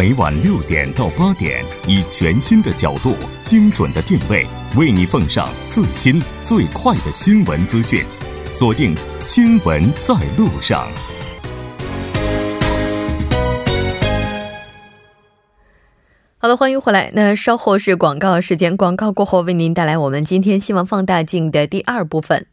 每晚6点到8点，以全新的角度、精准的定位，为你奉上最新最快的新闻资讯。锁定新闻在路上。好的，欢迎回来。那稍后是广告时间，广告过后为您带来我们今天新闻放大镜的第二部分。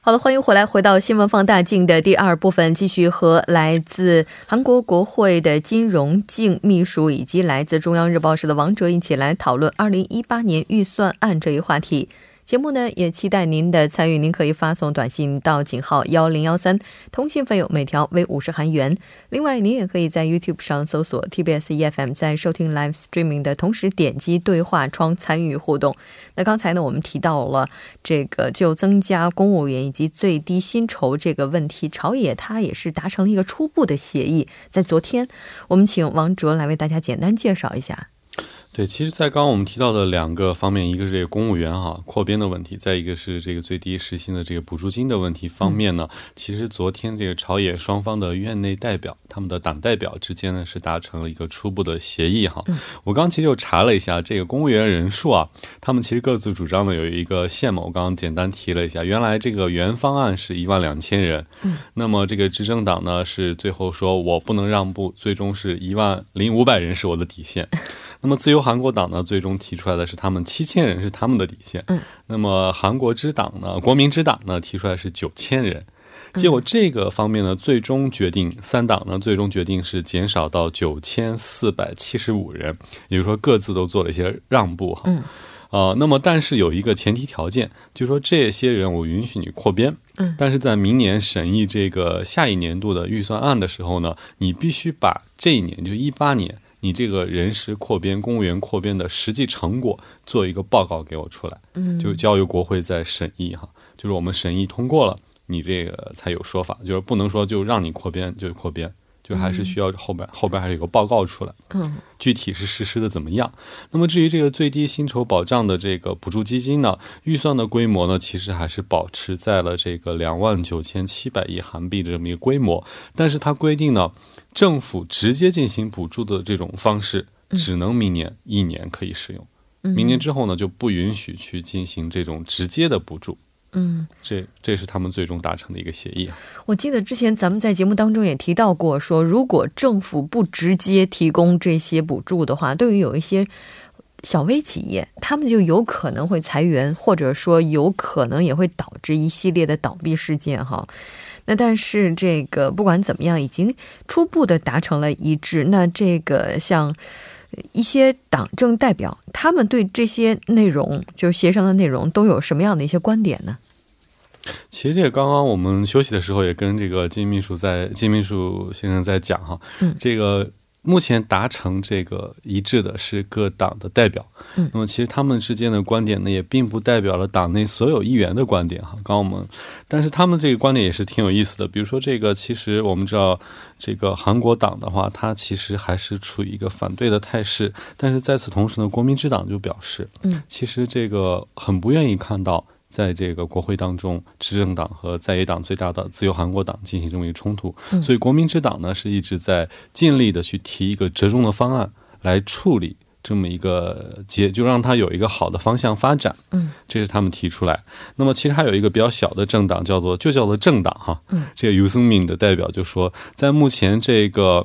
好的，欢迎回来，回到新闻放大镜的第二部分，继续和来自韩国国会的金荣敬秘书以及来自中央日报社的王哲一起来讨论2018年预算案这一话题。节目呢也期待您的参与，您可以发送短信到井号1013，通信费用每条为50韩元。另外您也可以在 YouTube 上搜索 TBS EFM， 在收听 Live Streaming 的同时点击对话窗参与互动。那刚才呢我们提到了这个就增加公务员以及最低薪酬这个问题，朝野它也是达成了一个初步的协议。在昨天我们请王哲来为大家简单介绍一下。对，其实在刚刚我们提到的两个方面，一个是这个公务员扩编的问题，再一个是这个最低时薪的这个补助金的问题方面呢，其实昨天这个朝野双方的院内代表，他们的党代表之间呢是达成了一个初步的协议我刚其实又查了一下这个公务员人数他们其实各自主张的有一个限嘛，我刚刚简单提了一下，原来这个原方案是12000人，那么这个执政党呢是最后说我不能让步，最终是10500人是我的底线。那么自由韩国党呢最终提出来的是他们7000人是他们的底线那么韩国之党呢，国民之党呢提出来是9000人，结果这个方面呢最终决定，三党呢最终决定是减少到9475人，也就是说各自都做了一些让步那么但是有一个前提条件，就是说这些人我允许你扩编但是在明年审议这个下一年度的预算案的时候呢，你必须把这一年就18年你这个人事扩编、公务员扩编的实际成果做一个报告给我出来，就交由国会在审议就是我们审议通过了，你这个才有说法，就是不能说就让你扩编就扩编，就还是需要后边还是有个报告出来，具体是实施的怎么样。那么至于这个最低薪酬保障的这个补助基金呢，预算的规模呢，其实还是保持在了这个29700亿韩币的这么一个规模，但是它规定呢，政府直接进行补助的这种方式，只能明年1年可以使用，明年之后呢就不允许去进行这种直接的补助。这是他们最终达成的一个协议。我记得之前咱们在节目当中也提到过，说如果政府不直接提供这些补助的话，对于有一些小微企业，他们就有可能会裁员，或者说有可能也会导致一系列的倒闭事件那但是这个不管怎么样，已经初步的达成了一致。那这个像一些党政代表，他们对这些内容，就协商的内容都有什么样的一些观点呢？其实这个刚刚我们休息的时候也跟这个金秘书先生在讲这个目前达成这个一致的是各党的代表，那么其实他们之间的观点呢也并不代表了党内所有议员的观点刚我们，但是他们这个观点也是挺有意思的。比如说这个，其实我们知道这个韩国党的话，它其实还是处于一个反对的态势，但是在此同时呢，国民之党就表示其实这个很不愿意看到在这个国会当中执政党和在野党最大的自由韩国党进行这么一个冲突，所以国民之党呢是一直在尽力的去提一个折中的方案来处理这么一个结，就让它有一个好的方向发展，这是他们提出来。那么其实还有一个比较小的政党叫做政党这个尤森敏的代表就说，在目前这个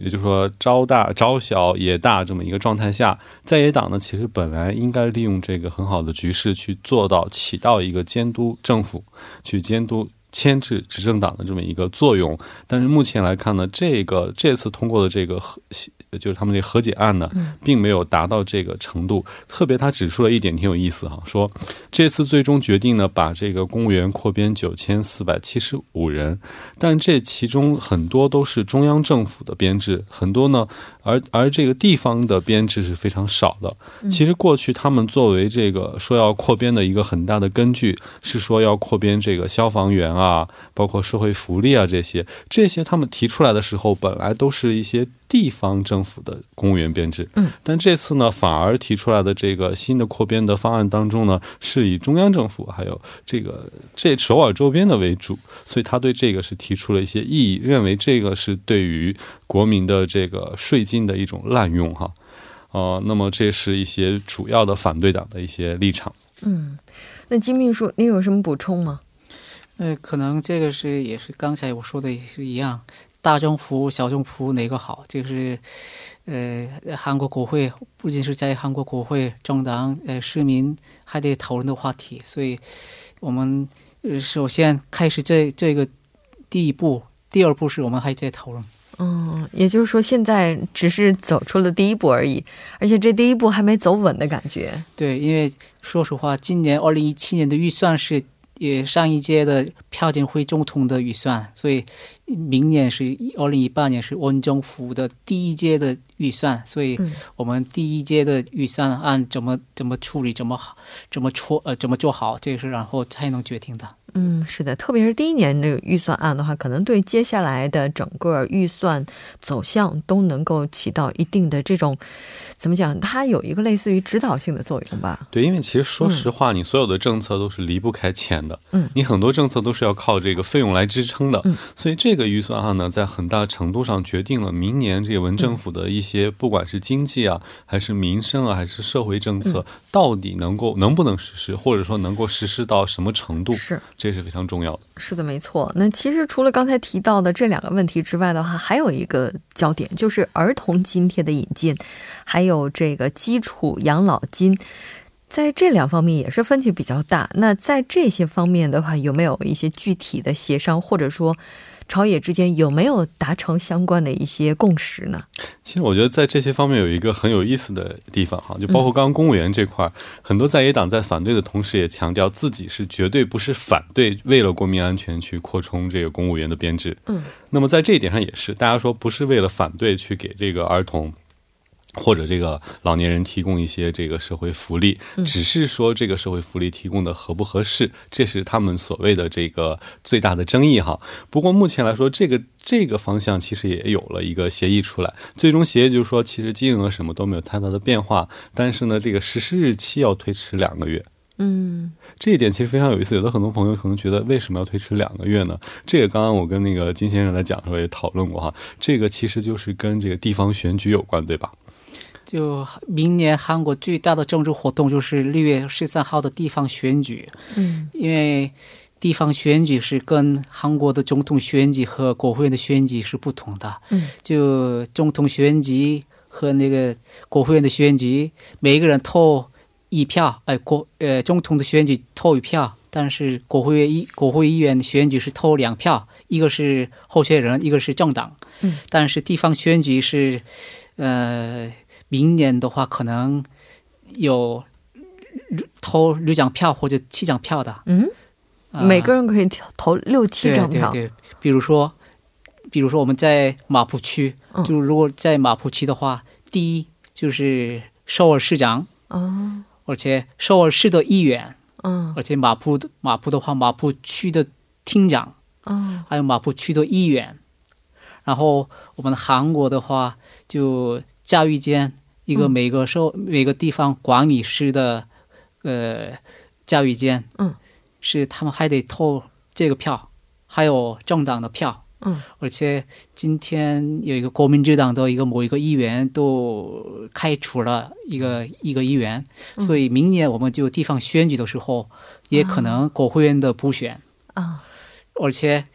也就是说朝小野大这么一个状态下，在野党呢其实本来应该利用这个很好的局势去做到起到一个监督政府、去监督牵制执政党的这么一个作用，但是目前来看呢，这次通过的这个就是他们这和解案呢并没有达到这个程度。特别他指出了一点挺有意思说这次最终决定呢把这个公务员扩编9475人，但这其中很多都是中央政府的编制，很多呢而这个地方的编制是非常少的。其实过去他们作为这个说要扩编的一个很大的根据是说要扩编这个消防员啊，包括社会福利啊这些他们提出来的时候本来都是一些地方政府的公务员编制，但这次呢反而提出来的这个新的扩编的方案当中呢，是以中央政府还有这首尔周边的为主，所以他对这个是提出了一些异议，认为这个是对于国民的这个税金的一种滥用哈。那么这是一些主要的反对党的一些立场。那金秘书您有什么补充吗？可能这个是也是刚才我说的也是一样，大众服务小众服务哪个好，这个是韩国国会不仅是在韩国国会政党市民还得讨论的话题，所以我们首先开始这个第一步，第二步是我们还在讨论。也就是说现在只是走出了第一步而已，而且这第一步还没走稳的感觉。对，因为说实话今年2017年的预算是上一届的朴槿惠总统的预算，所以明年是2018年是文政府的第一届的预算，所以我们第一届的预算案怎么处理怎么做好，这是然后才能决定的。是的，特别是第一年这个预算案的话，可能对接下来的整个预算走向都能够起到一定的这种怎么讲，它有一个类似于指导性的作用吧。对，因为其实说实话你所有的政策都是离不开钱的，你很多政策都是要靠这个费用来支撑的，所以这个预算案呢在很大程度上决定了明年这个文政府的一些不管是经济啊还是民生啊还是社会政策到底能不能实施，或者说能够实施到什么程度，是这是非常重要的。是的，没错。那其实除了刚才提到的这两个问题之外的话，还有一个焦点就是儿童津贴的引进，还有这个基础养老金，在这两方面也是分歧比较大。那在这些方面的话，有没有一些具体的协商，或者说朝野之间有没有达成相关的一些共识呢？其实我觉得在这些方面有一个很有意思的地方哈，就包括刚刚公务员这块，很多在野党在反对的同时也强调自己是绝对不是反对为了国民安全去扩充这个公务员的编制。那么在这一点上也是大家说不是为了反对去给这个儿童或者这个老年人提供一些这个社会福利，只是说这个社会福利提供的合不合适，这是他们所谓的这个最大的争议哈。不过目前来说这个方向其实也有了一个协议出来，最终协议就是说其实金额什么都没有太大的变化，但是呢这个实施日期要推迟2个月。这一点其实非常有意思，有的很多朋友可能觉得为什么要推迟2个月呢？这个刚刚我跟那个金先生来讲的时候也讨论过哈，这个其实就是跟这个地方选举有关，对吧？就明年韩国最大的政治活动就是6月13号的地方选举，因为地方选举是跟韩国的总统选举和国会的选举是不同的，就总统选举和那个国会的选举，每个人投一票，总统的选举投一票，但是国会议员选举是投2票，一个是候选人，一个是政党，但是地方选举是明年的话可能有投6张票或者7张票的，每个人可以投6、7张票。对对对，比如说我们在马浦区，就如果在马浦区的话，第一就是首尔市长，而且首尔市的议员，而且马浦的话马浦区的厅长，还有马浦区的议员。然后我们韩国的话就教育间一个每个地方管理师的教育间，是他们还得投这个票，还有政党的票，而且今天有一个国民之党的某一个议员都开除了一个议员，所以明年我们就地方选举的时候也可能国会院的补选啊，而且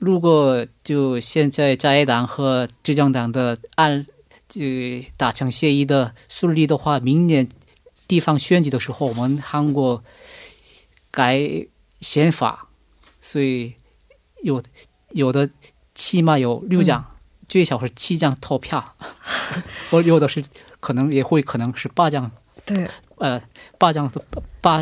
如果就现在在野党和执政党的达成协议的顺利的话，明年地方选举的时候我们韩国改宪法，所以有的起码有6张，最少是7张投票，我有的是可能也会可能是8张。对，8张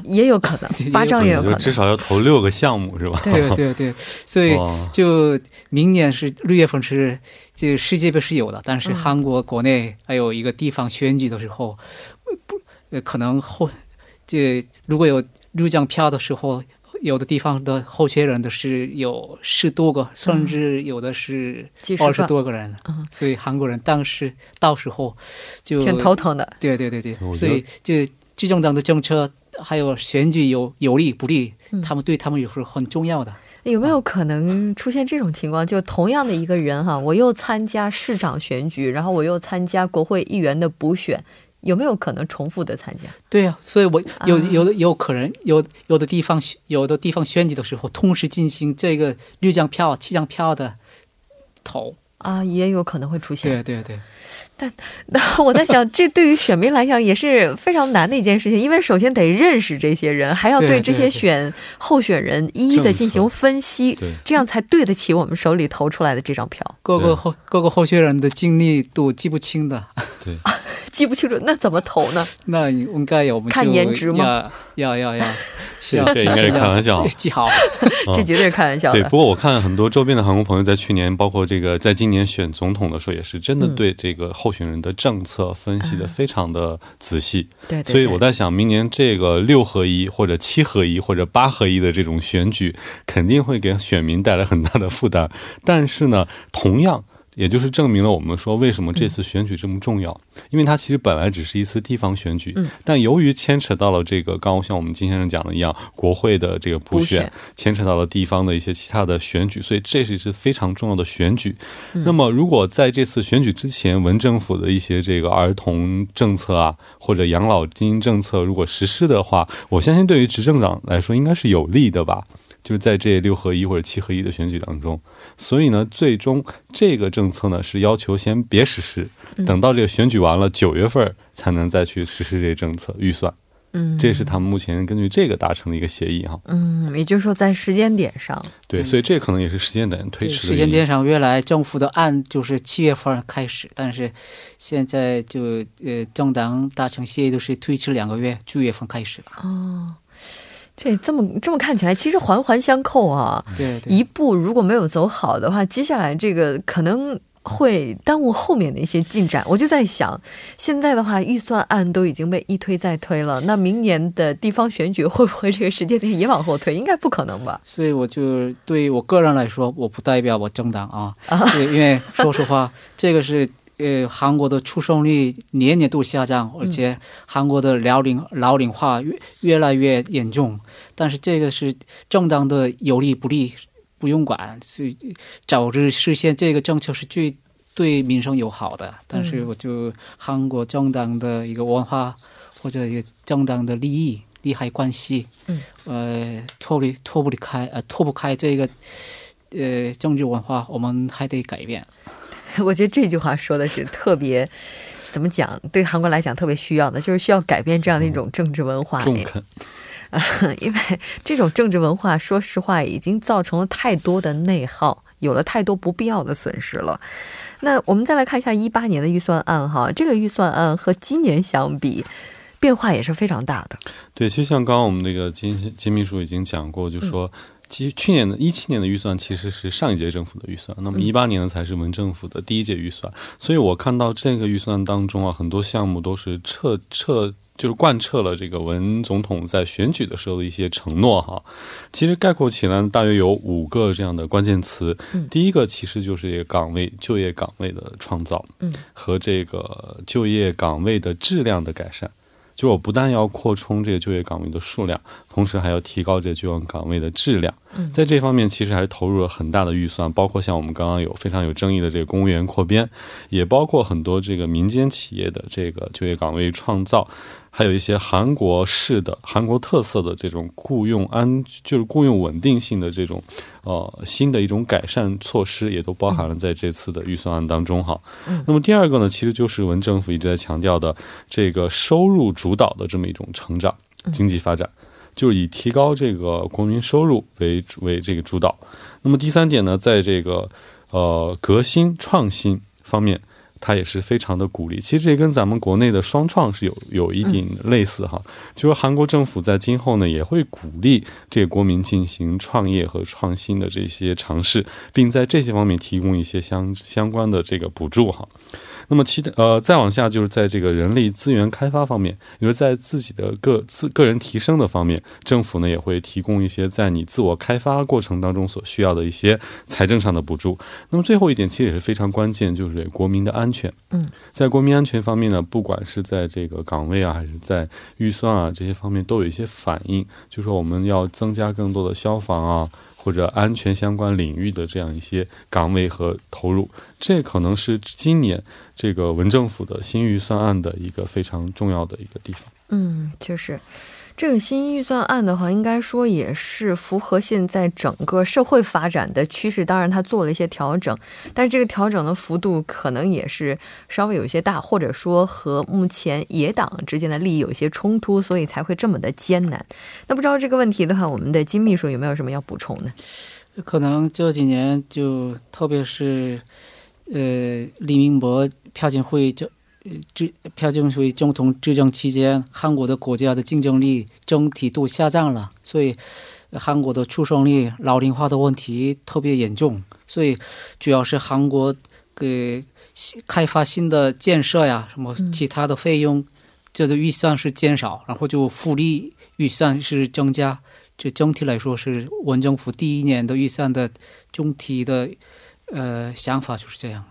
也有可能，8张也有可能，至少要投6个项目是吧？对对对，所以就明年是6月份是这个世界杯是有的，但是韩国国内还有一个地方选举的时候，可能如果有6张票的时候，有的地方的候选人的是有10多个，甚至有的是20多个人、嗯、所以韩国人当时到时候就挺头疼的。对对对对，所以就执政党的政策还有选举有利不利，他们对他们也是很重要的。有没有可能出现这种情况，就同样的一个人哈，我又参加市长选举，然后我又参加国会议员的补选，有没有可能重复的参加？对啊，所以我有可能有的地方选举的时候同时进行这个6张票7张票的投啊，也有可能会出现。对对对，但我在想这对于选民来讲也是非常难的一件事情，因为首先得认识这些人，还要对这些候选人一一的进行分析，这样才对得起我们手里投出来的这张票。各个候选人的经历都记不清的。对啊，记不清楚那怎么投呢？那应该我们看颜值吗？要是这应该是开玩笑，记好这绝对是开玩笑的。对，不过我看很多周边的韩国朋友在去年包括这个在今年选总统的时候也是真的对这个候选人的政策分析的非常的仔细，对对对，所以我在想明年这个6合1或者7合1或者8合1的这种选举肯定会给选民带来很大的负担，但是呢同样也就是证明了我们说为什么这次选举这么重要，因为它其实本来只是一次地方选举，但由于牵扯到了这个刚刚像我们金先生讲的一样国会的这个补选牵扯到了地方的一些其他的选举，所以这是一次非常重要的选举。那么如果在这次选举之前文政府的一些这个儿童政策啊或者养老金政策如果实施的话，我相信对于执政党来说应该是有利的吧，就是在这6合1或者7合1的选举当中，所以呢最终这个政策呢是要求先别实施，等到这个选举完了9月份才能再去实施这个政策预算，这是他们目前根据这个达成的一个协议哈。也就是说在时间点上，对，所以这可能也是时间点推迟的。时间点上原来政府的案就是7月份开始，但是现在就政党达成协议都是推迟2个月，9月份开始了。哦，这么看起来其实环环相扣啊，对对，一步如果没有走好的话，接下来这个可能会耽误后面的一些进展。我就在想现在的话预算案都已经被一推再推了，那明年的地方选举会不会这个时间点也往后推？应该不可能吧。所以我就对我个人来说，我不代表我政党啊，对，因为说实话这个是韩国的出生率年年都下降，而且韩国的老龄化 越来越严重，但是这个是政党的有利不利不用管，所以早日实现这个政策是最对民生友好的。但是我就韩国政党的一个文化或者一个政党的利益利害关系，脱不开这个政治文化，我们还得改变。我觉得这句话说的是特别怎么讲，对韩国来讲特别需要的，就是需要改变这样的一种政治文化。中肯，因为这种政治文化说实话已经造成了太多的内耗，有了太多不必要的损失了。那我们再来看一下18年的预算案哈，这个预算案和今年相比变化也是非常大的。对，其实像刚刚我们那个金秘书已经讲过，就说其实去年的17年的预算其实是上一届政府的预算，那么18年呢才是文政府的第一届预算，所以我看到这个预算当中啊，很多项目都是就是贯彻了这个文总统在选举的时候的一些承诺哈。其实概括起来大约有5个这样的关键词，第一个其实就是这个就业岗位的创造和这个就业岗位的质量的改善，就我不但要扩充这个就业岗位的数量，同时还要提高这个就业岗位的质量。在这方面其实还是投入了很大的预算，包括像我们刚刚有非常有争议的这个公务员扩编，也包括很多这个民间企业的这个就业岗位创造，还有一些韩国特色的这种雇用稳定性的这种新的一种改善措施，也都包含了在这次的预算案当中哈。那么第二个呢，其实就是文政府一直在强调的这个收入主导的这么一种成长经济发展，就是以提高这个国民收入为这个主导。那么第三点呢，在这个革新创新方面它也是非常的鼓励，其实这跟咱们国内的双创是有一定类似哈，就是韩国政府在今后呢也会鼓励这个国民进行创业和创新的这些尝试，并在这些方面提供一些相关的这个补助哈。那么其在再往下就是在这个人力资源开发方面，也就是在自己的个人提升的方面，政府呢也会提供一些在你自我开发过程当中所需要的一些财政上的补助。那么最后一点其实也非常关键，就是国民的安全。在国民安全方面呢，不管是在这个岗位啊还是在预算啊这些方面都有一些反应，就是说我们要增加更多的消防啊 或者安全相关领域的这样一些岗位和投入，这可能是今年这个文政府的新预算案的一个非常重要的一个地方。嗯，就是这个新预算案的话应该说也是符合现在整个社会发展的趋势，当然它做了一些调整，但是这个调整的幅度可能也是稍微有一些大，或者说和目前野党之间的利益有一些冲突，所以才会这么的艰难。那不知道这个问题的话，我们的金秘书有没有什么要补充呢？ 可能这几年就特别是李明博票选会中总统之政期间，韩国的国家的竞争力整体度下降了，所以韩国的出生率、老龄化的问题特别严重，所以主要是韩国开发新的建设呀什么其他的费用，这个预算是减少，然后就福利预算是增加。 这整体来说是文政府第一年的预算的总体的想法就是这样。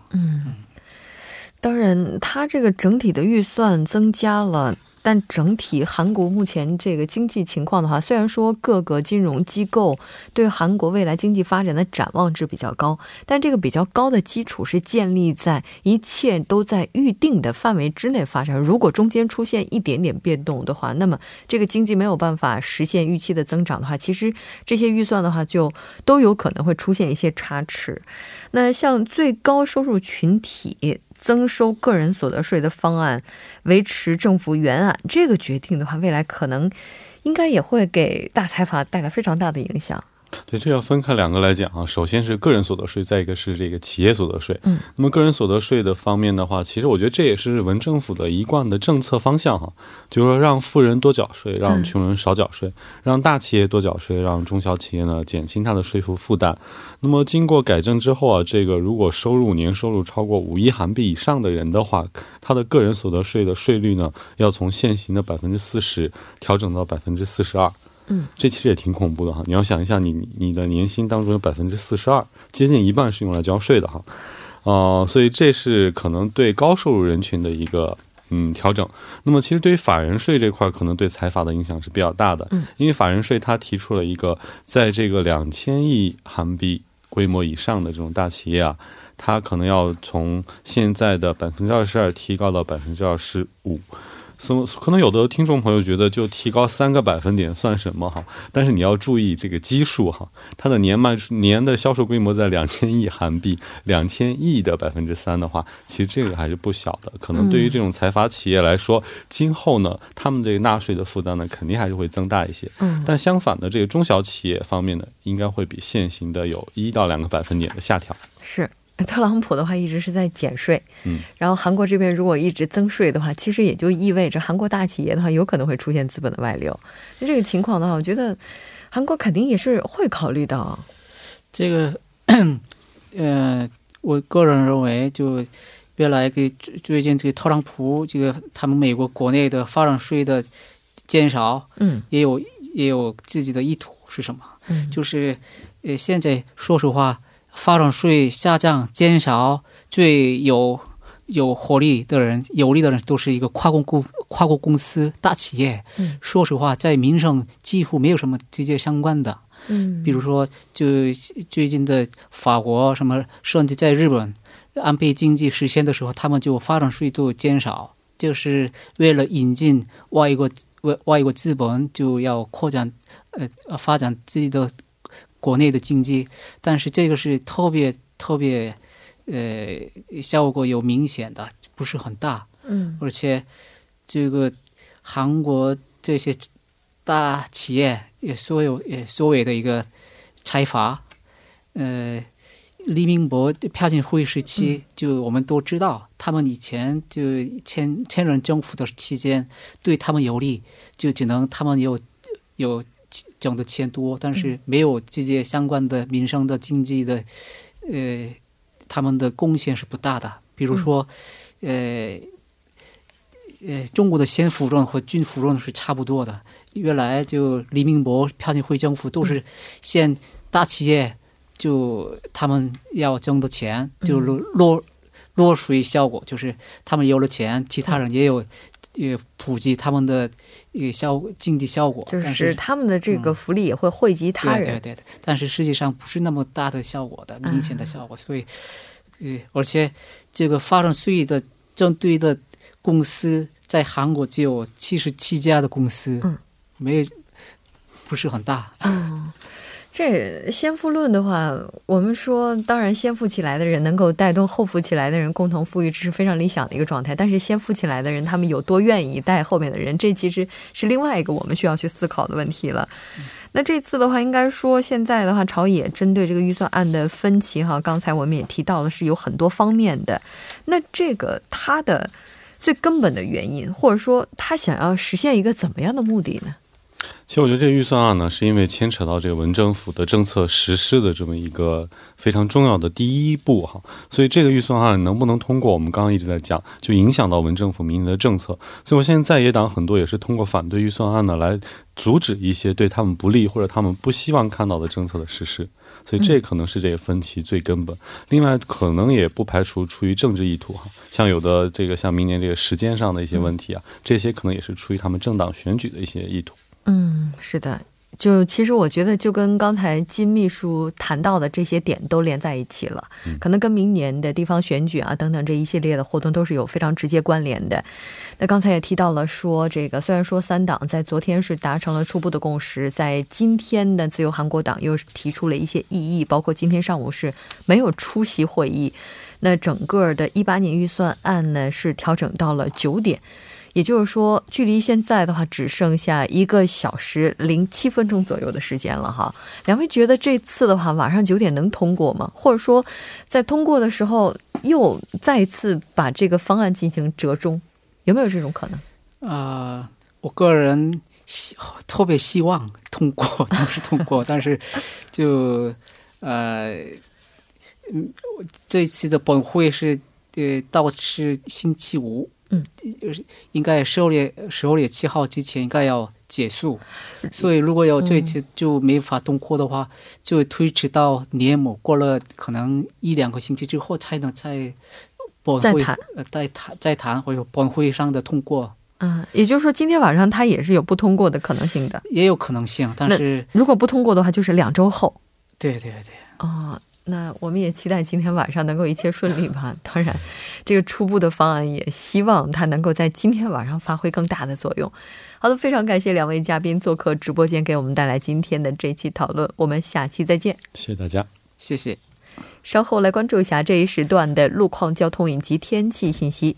当然它这个整体的预算增加了， 但整体韩国目前这个经济情况的话，虽然说各个金融机构对韩国未来经济发展的展望是比较高，但这个比较高的基础是建立在一切都在预定的范围之内发展。如果中间出现一点点变动的话，那么这个经济没有办法实现预期的增长的话，其实这些预算的话就都有可能会出现一些差池。那像最高收入群体 增收个人所得税的方案维持政府原案，这个决定的话，未来可能应该也会给大财阀带来非常大的影响。 对，这个分开两个来讲啊，首先是个人所得税，再一个是这个企业所得税。那么个人所得税的方面的话，其实我觉得这也是文政府的一贯的政策方向哈，就是说让富人多缴税，让穷人少缴税，让大企业多缴税，让中小企业呢减轻它的税负负担。那么经过改正之后啊，这个如果收入年收入超过5亿韩币以上的人的话，他的个人所得税的税率呢要从现行的42%调整到42%。 这其实也挺恐怖的哈，你要想一下你的年薪当中有42%， 接近一半是用来交税的哈，所以这是可能对高收入人群的一个 调整。那么其实对于法人税这块可能对财阀的影响是比较大的，因为法人税它提出了一个在这个2000亿韩币规模以上的这种大企业啊， 它可能要从现在的22%提高到25%。 可能有的听众朋友觉得就提高3个百分点算什么哈，但是你要注意这个基数哈，它的年的销售规模在2000亿韩币， 2000亿的3%的话，其实这个还是不小的，可能对于这种财阀企业来说，今后呢他们这个纳税的负担呢肯定还是会增大一些，但相反的这个中小企业方面呢应该会比现行的有1到2个百分点的下调。是 特朗普的话一直是在减税，然后韩国这边如果一直增税的话，其实也就意味着韩国大企业的话有可能会出现资本的外流，这个情况的话我觉得韩国肯定也是会考虑到。这个我个人认为就未来最近这个特朗普这个他们美国国内的发展税的减少也有自己的意图是什么，就是现在说实话 发展税下降减少最有获利的人有利的人都是一个跨国公司大企业，说实话在民生几乎没有什么直接相关的。比如说就最近的法国什么甚至在日本，非经济实现的时候，他们就发展税都减少，就是为了引进外国资本，就要扩展发展自己的 国内的经济，但是这个是特别效果有明显的，不是很大。而且这个韩国这些大企业所有的一个财阀，李明博票选会时期就我们都知道，他们以前就千人政府的期间对他们有利，就只能他们有挣的钱多，但是没有这些相关的民生的经济的他们的贡献是不大的。比如说中国的先服论和军服论是差不多的。原来就李明博、朴槿惠政府都是先大企业就他们要挣的钱，就落水效果，就是他们有了钱，其他人也有。普及他们的经济效果，就是他们的这个福利也会惠及他人，对对对，但是实际上不是那么大的效果的，明显的效果。所以而且这个发展税的针对的公司在韩国只有77家的公司，不是很大。这先富论的话，我们说当然先富起来的人能够带动后富起来的人共同富裕，这是非常理想的一个状态。但是先富起来的人他们有多愿意带后面的人，这其实是另外一个我们需要去思考的问题了。那这次的话应该说现在的话朝野针对这个预算案的分歧哈，刚才我们也提到了是有很多方面的，那这个他的最根本的原因或者说他想要实现一个怎么样的目的呢？其实我觉得这个预算案呢，是因为牵扯到这个文政府的政策实施的这么一个非常重要的第一步哈，所以这个预算案能不能通过，我们刚刚一直在讲，就影响到文政府明年的政策。所以我现在在野党很多也是通过反对预算案呢，来阻止一些对他们不利或者他们不希望看到的政策的实施。所以这可能是这个分歧最根本。另外可能也不排除出于政治意图哈，像有的这个像明年这个时间上的一些问题啊，这些可能也是出于他们政党选举的一些意图。是的，就其实我觉得就跟刚才金秘书谈到的这些点都连在一起了，可能跟明年的地方选举啊等等这一系列的活动都是有非常直接关联的。那刚才也提到了说这个虽然说三党在昨天是达成了初步的共识，在今天的自由韩国党又提出了一些异议，包括今天上午是没有出席会议。那整个的18年预算案呢是调整到了9点。也就是说距离现在的话只剩下1小时07分钟左右的时间了哈。两位觉得这次的话晚上9点能通过吗？或者说在通过的时候又再一次把这个方案进行折中，有没有这种可能？我个人特别希望通过，但是就这次的本会是到是星期五，应该12月7号之前应该要结束，所以如果有这次就没法通过的话，就推迟到年末，过了可能1-2个星期之后才能再谈或者本会上的通过。也就是说今天晚上它也是有不通过的可能性的，也有可能性，但是如果不通过的话就是2周后。对对对。那我们也期待今天晚上能够一切顺利吧。当然这个初步的方案也希望它能够在今天晚上发挥更大的作用。好的，非常感谢两位嘉宾做客直播间给我们带来今天的这期讨论，我们下期再见。谢谢大家，谢谢。稍后来关注一下这一时段的路况、交通以及天气信息。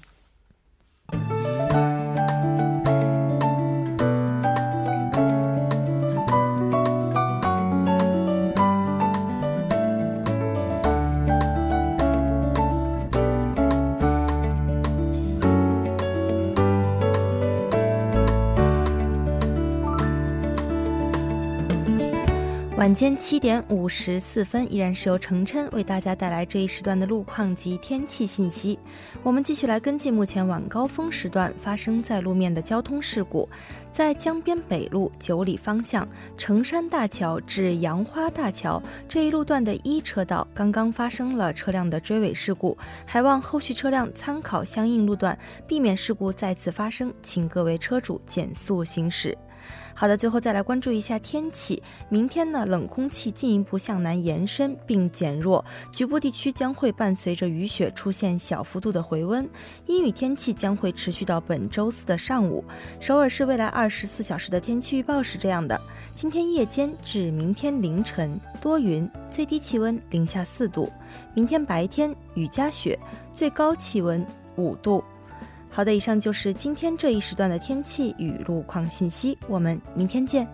晚间7点54分，依然是由程琛为大家带来这一时段的路况及天气信息。我们继续来跟进目前晚高峰时段发生在路面的交通事故。在江边北路9里方向成山大桥至杨花大桥这一路段的1车道刚刚发生了车辆的追尾事故，还望后续车辆参考相应路段，避免事故再次发生，请各位车主减速行驶。好的，最后再来关注一下天气。明天呢，冷空气进一步向南延伸并减弱，局部地区将会伴随着雨雪出现小幅度的回温。阴雨天气将会持续到本周4的上午。首尔市未来24小时的天气预报是这样的：今天夜间至明天凌晨多云，最低气温零下4度；明天白天雨夹雪，最高气温5度。好的，以上就是今天这一时段的天气与路况信息，我们明天见。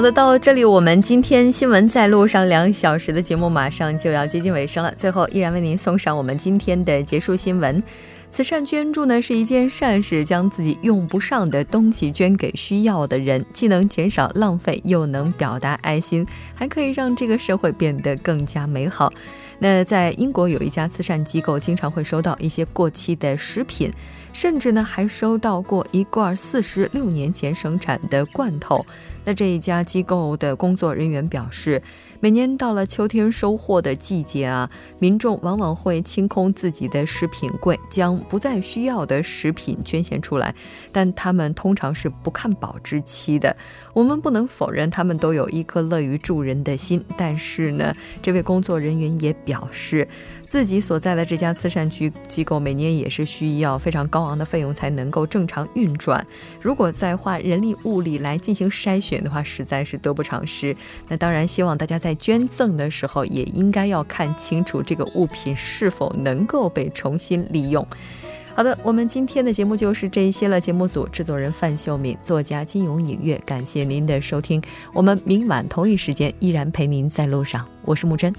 好的，到这里我们今天新闻在路上2小时的节目马上就要接近尾声了。 最后依然为您送上我们今天的结束新闻。 慈善捐助呢是一件善事，将自己用不上的东西捐给需要的人，既能减少浪费，又能表达爱心，还可以让这个社会变得更加美好。 那在英国有一家慈善机构经常会收到一些过期的食品， 甚至呢还收到过一罐46年前生产的罐头。 那这一家机构的工作人员表示， 每年到了秋天收获的季节啊，民众往往会清空自己的食品柜，将不再需要的食品捐献出来， 但他们通常是不看保质期的。 我们不能否认他们都有一颗乐于助人的心， 但是呢这位工作人员也表示， 自己所在的这家慈善机构每年也是需要非常高昂的费用才能够正常运转， 如果再花人力物力来进行筛选的话，实在是得不偿失。 那当然希望大家在捐赠的时候也应该要看清楚这个物品是否能够被重新利用。 好的，我们今天的节目就是这一些了。 节目组制作人范秀敏， 作家金勇影乐， 感谢您的收听，我们明晚同一时间依然陪您在路上，我是木真。